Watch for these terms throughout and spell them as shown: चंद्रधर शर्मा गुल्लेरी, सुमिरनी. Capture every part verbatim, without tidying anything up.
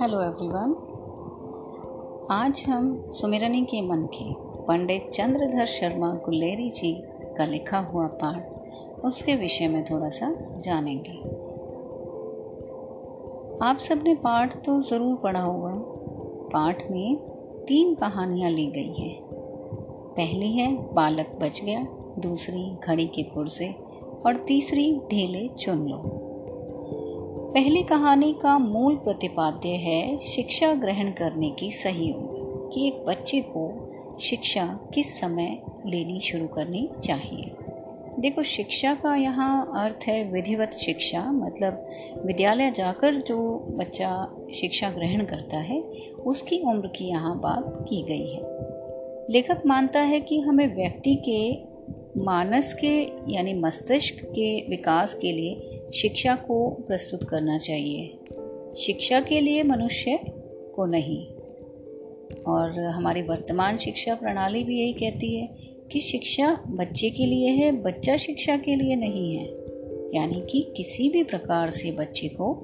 Hello everyone, आज हम सुमिरनी के मन की पंडित चंद्रधर शर्मा गुल्लेरी जी का लिखा हुआ पाठ उसके विषय में थोड़ा सा जानेंगे। आप सबने पाठ तो ज़रूर पढ़ा होगा। पाठ में तीन कहानियाँ ली गई हैं। पहली है बालक बच गया, दूसरी घड़ी के पुर्जे और तीसरी ढेले चुन लो। पहली कहानी का मूल प्रतिपाद्य है शिक्षा ग्रहण करने की सही उम्र कि एक बच्चे को शिक्षा किस समय लेनी शुरू करनी चाहिए। देखो, शिक्षा का यहाँ अर्थ है विधिवत शिक्षा, मतलब विद्यालय जाकर जो बच्चा शिक्षा ग्रहण करता है उसकी उम्र की यहाँ बात की गई है। लेखक मानता है कि हमें व्यक्ति के मानस के यानी मस्तिष्क के विकास के लिए शिक्षा को प्रस्तुत करना चाहिए, शिक्षा के लिए मनुष्य को नहीं। और हमारी वर्तमान शिक्षा प्रणाली भी यही कहती है कि शिक्षा बच्चे के लिए है, बच्चा शिक्षा के लिए नहीं है। यानी कि किसी भी प्रकार से बच्चे को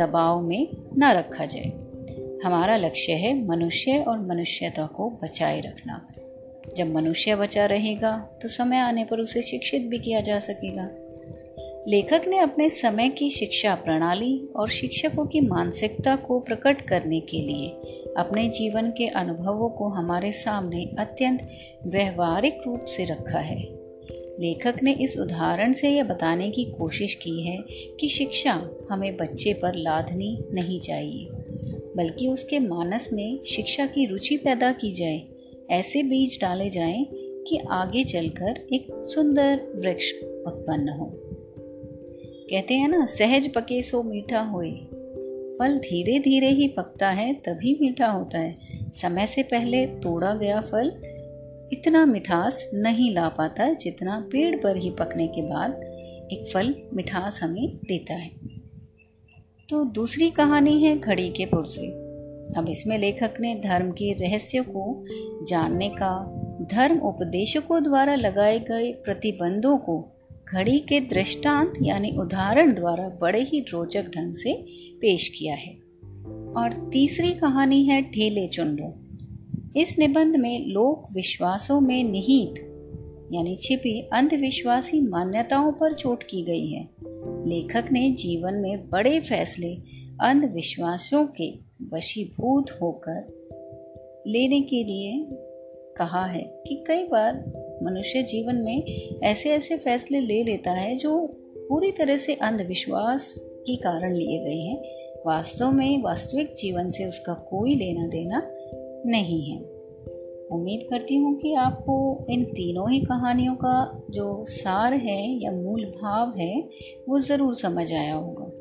दबाव में ना रखा जाए। हमारा लक्ष्य है मनुष्य और मनुष्यता को बचाए रखना। जब मनुष्य बचा रहेगा तो समय आने पर उसे शिक्षित भी किया जा सकेगा। लेखक ने अपने समय की शिक्षा प्रणाली और शिक्षकों की मानसिकता को प्रकट करने के लिए अपने जीवन के अनुभवों को हमारे सामने अत्यंत व्यवहारिक रूप से रखा है। लेखक ने इस उदाहरण से यह बताने की कोशिश की है कि शिक्षा हमें बच्चे पर लादनी नहीं चाहिए, बल्कि उसके मानस में शिक्षा की रुचि पैदा की जाए, ऐसे बीज डाले जाएं कि आगे चलकर एक सुंदर वृक्ष उत्पन्न हो। कहते हैं ना, सहज पके सो मीठा होए। फल धीरे धीरे ही पकता है तभी मीठा होता है। समय से पहले तोड़ा गया फल इतना मिठास नहीं ला पाता जितना पेड़ पर ही पकने के बाद एक फल मिठास हमें देता है। तो दूसरी कहानी है घड़ी के पुर्जे। अब इसमें लेखक ने धर्म के रहस्य को जानने का, धर्म उपदेशकों द्वारा लगाए गए प्रतिबंधों को घड़ी के दृष्टांत यानी उदाहरण द्वारा बड़े ही रोचक ढंग से पेश किया है। और तीसरी कहानी है ढेले चुन लो। इस निबंध में लोक विश्वासों में निहित यानी छिपी अंधविश्वासी मान्यताओं पर चोट की गई है। लेखक ने जीवन में बड़े फैसले अंधविश्वासों के वशीभूत होकर लेने के लिए कहा है कि कई बार मनुष्य जीवन में ऐसे ऐसे फैसले ले लेता है जो पूरी तरह से अंधविश्वास के कारण लिए गए हैं। वास्तव में वास्तविक जीवन से उसका कोई लेना देना नहीं है। उम्मीद करती हूँ कि आपको इन तीनों ही कहानियों का जो सार है या मूल भाव है वो ज़रूर समझ आया होगा।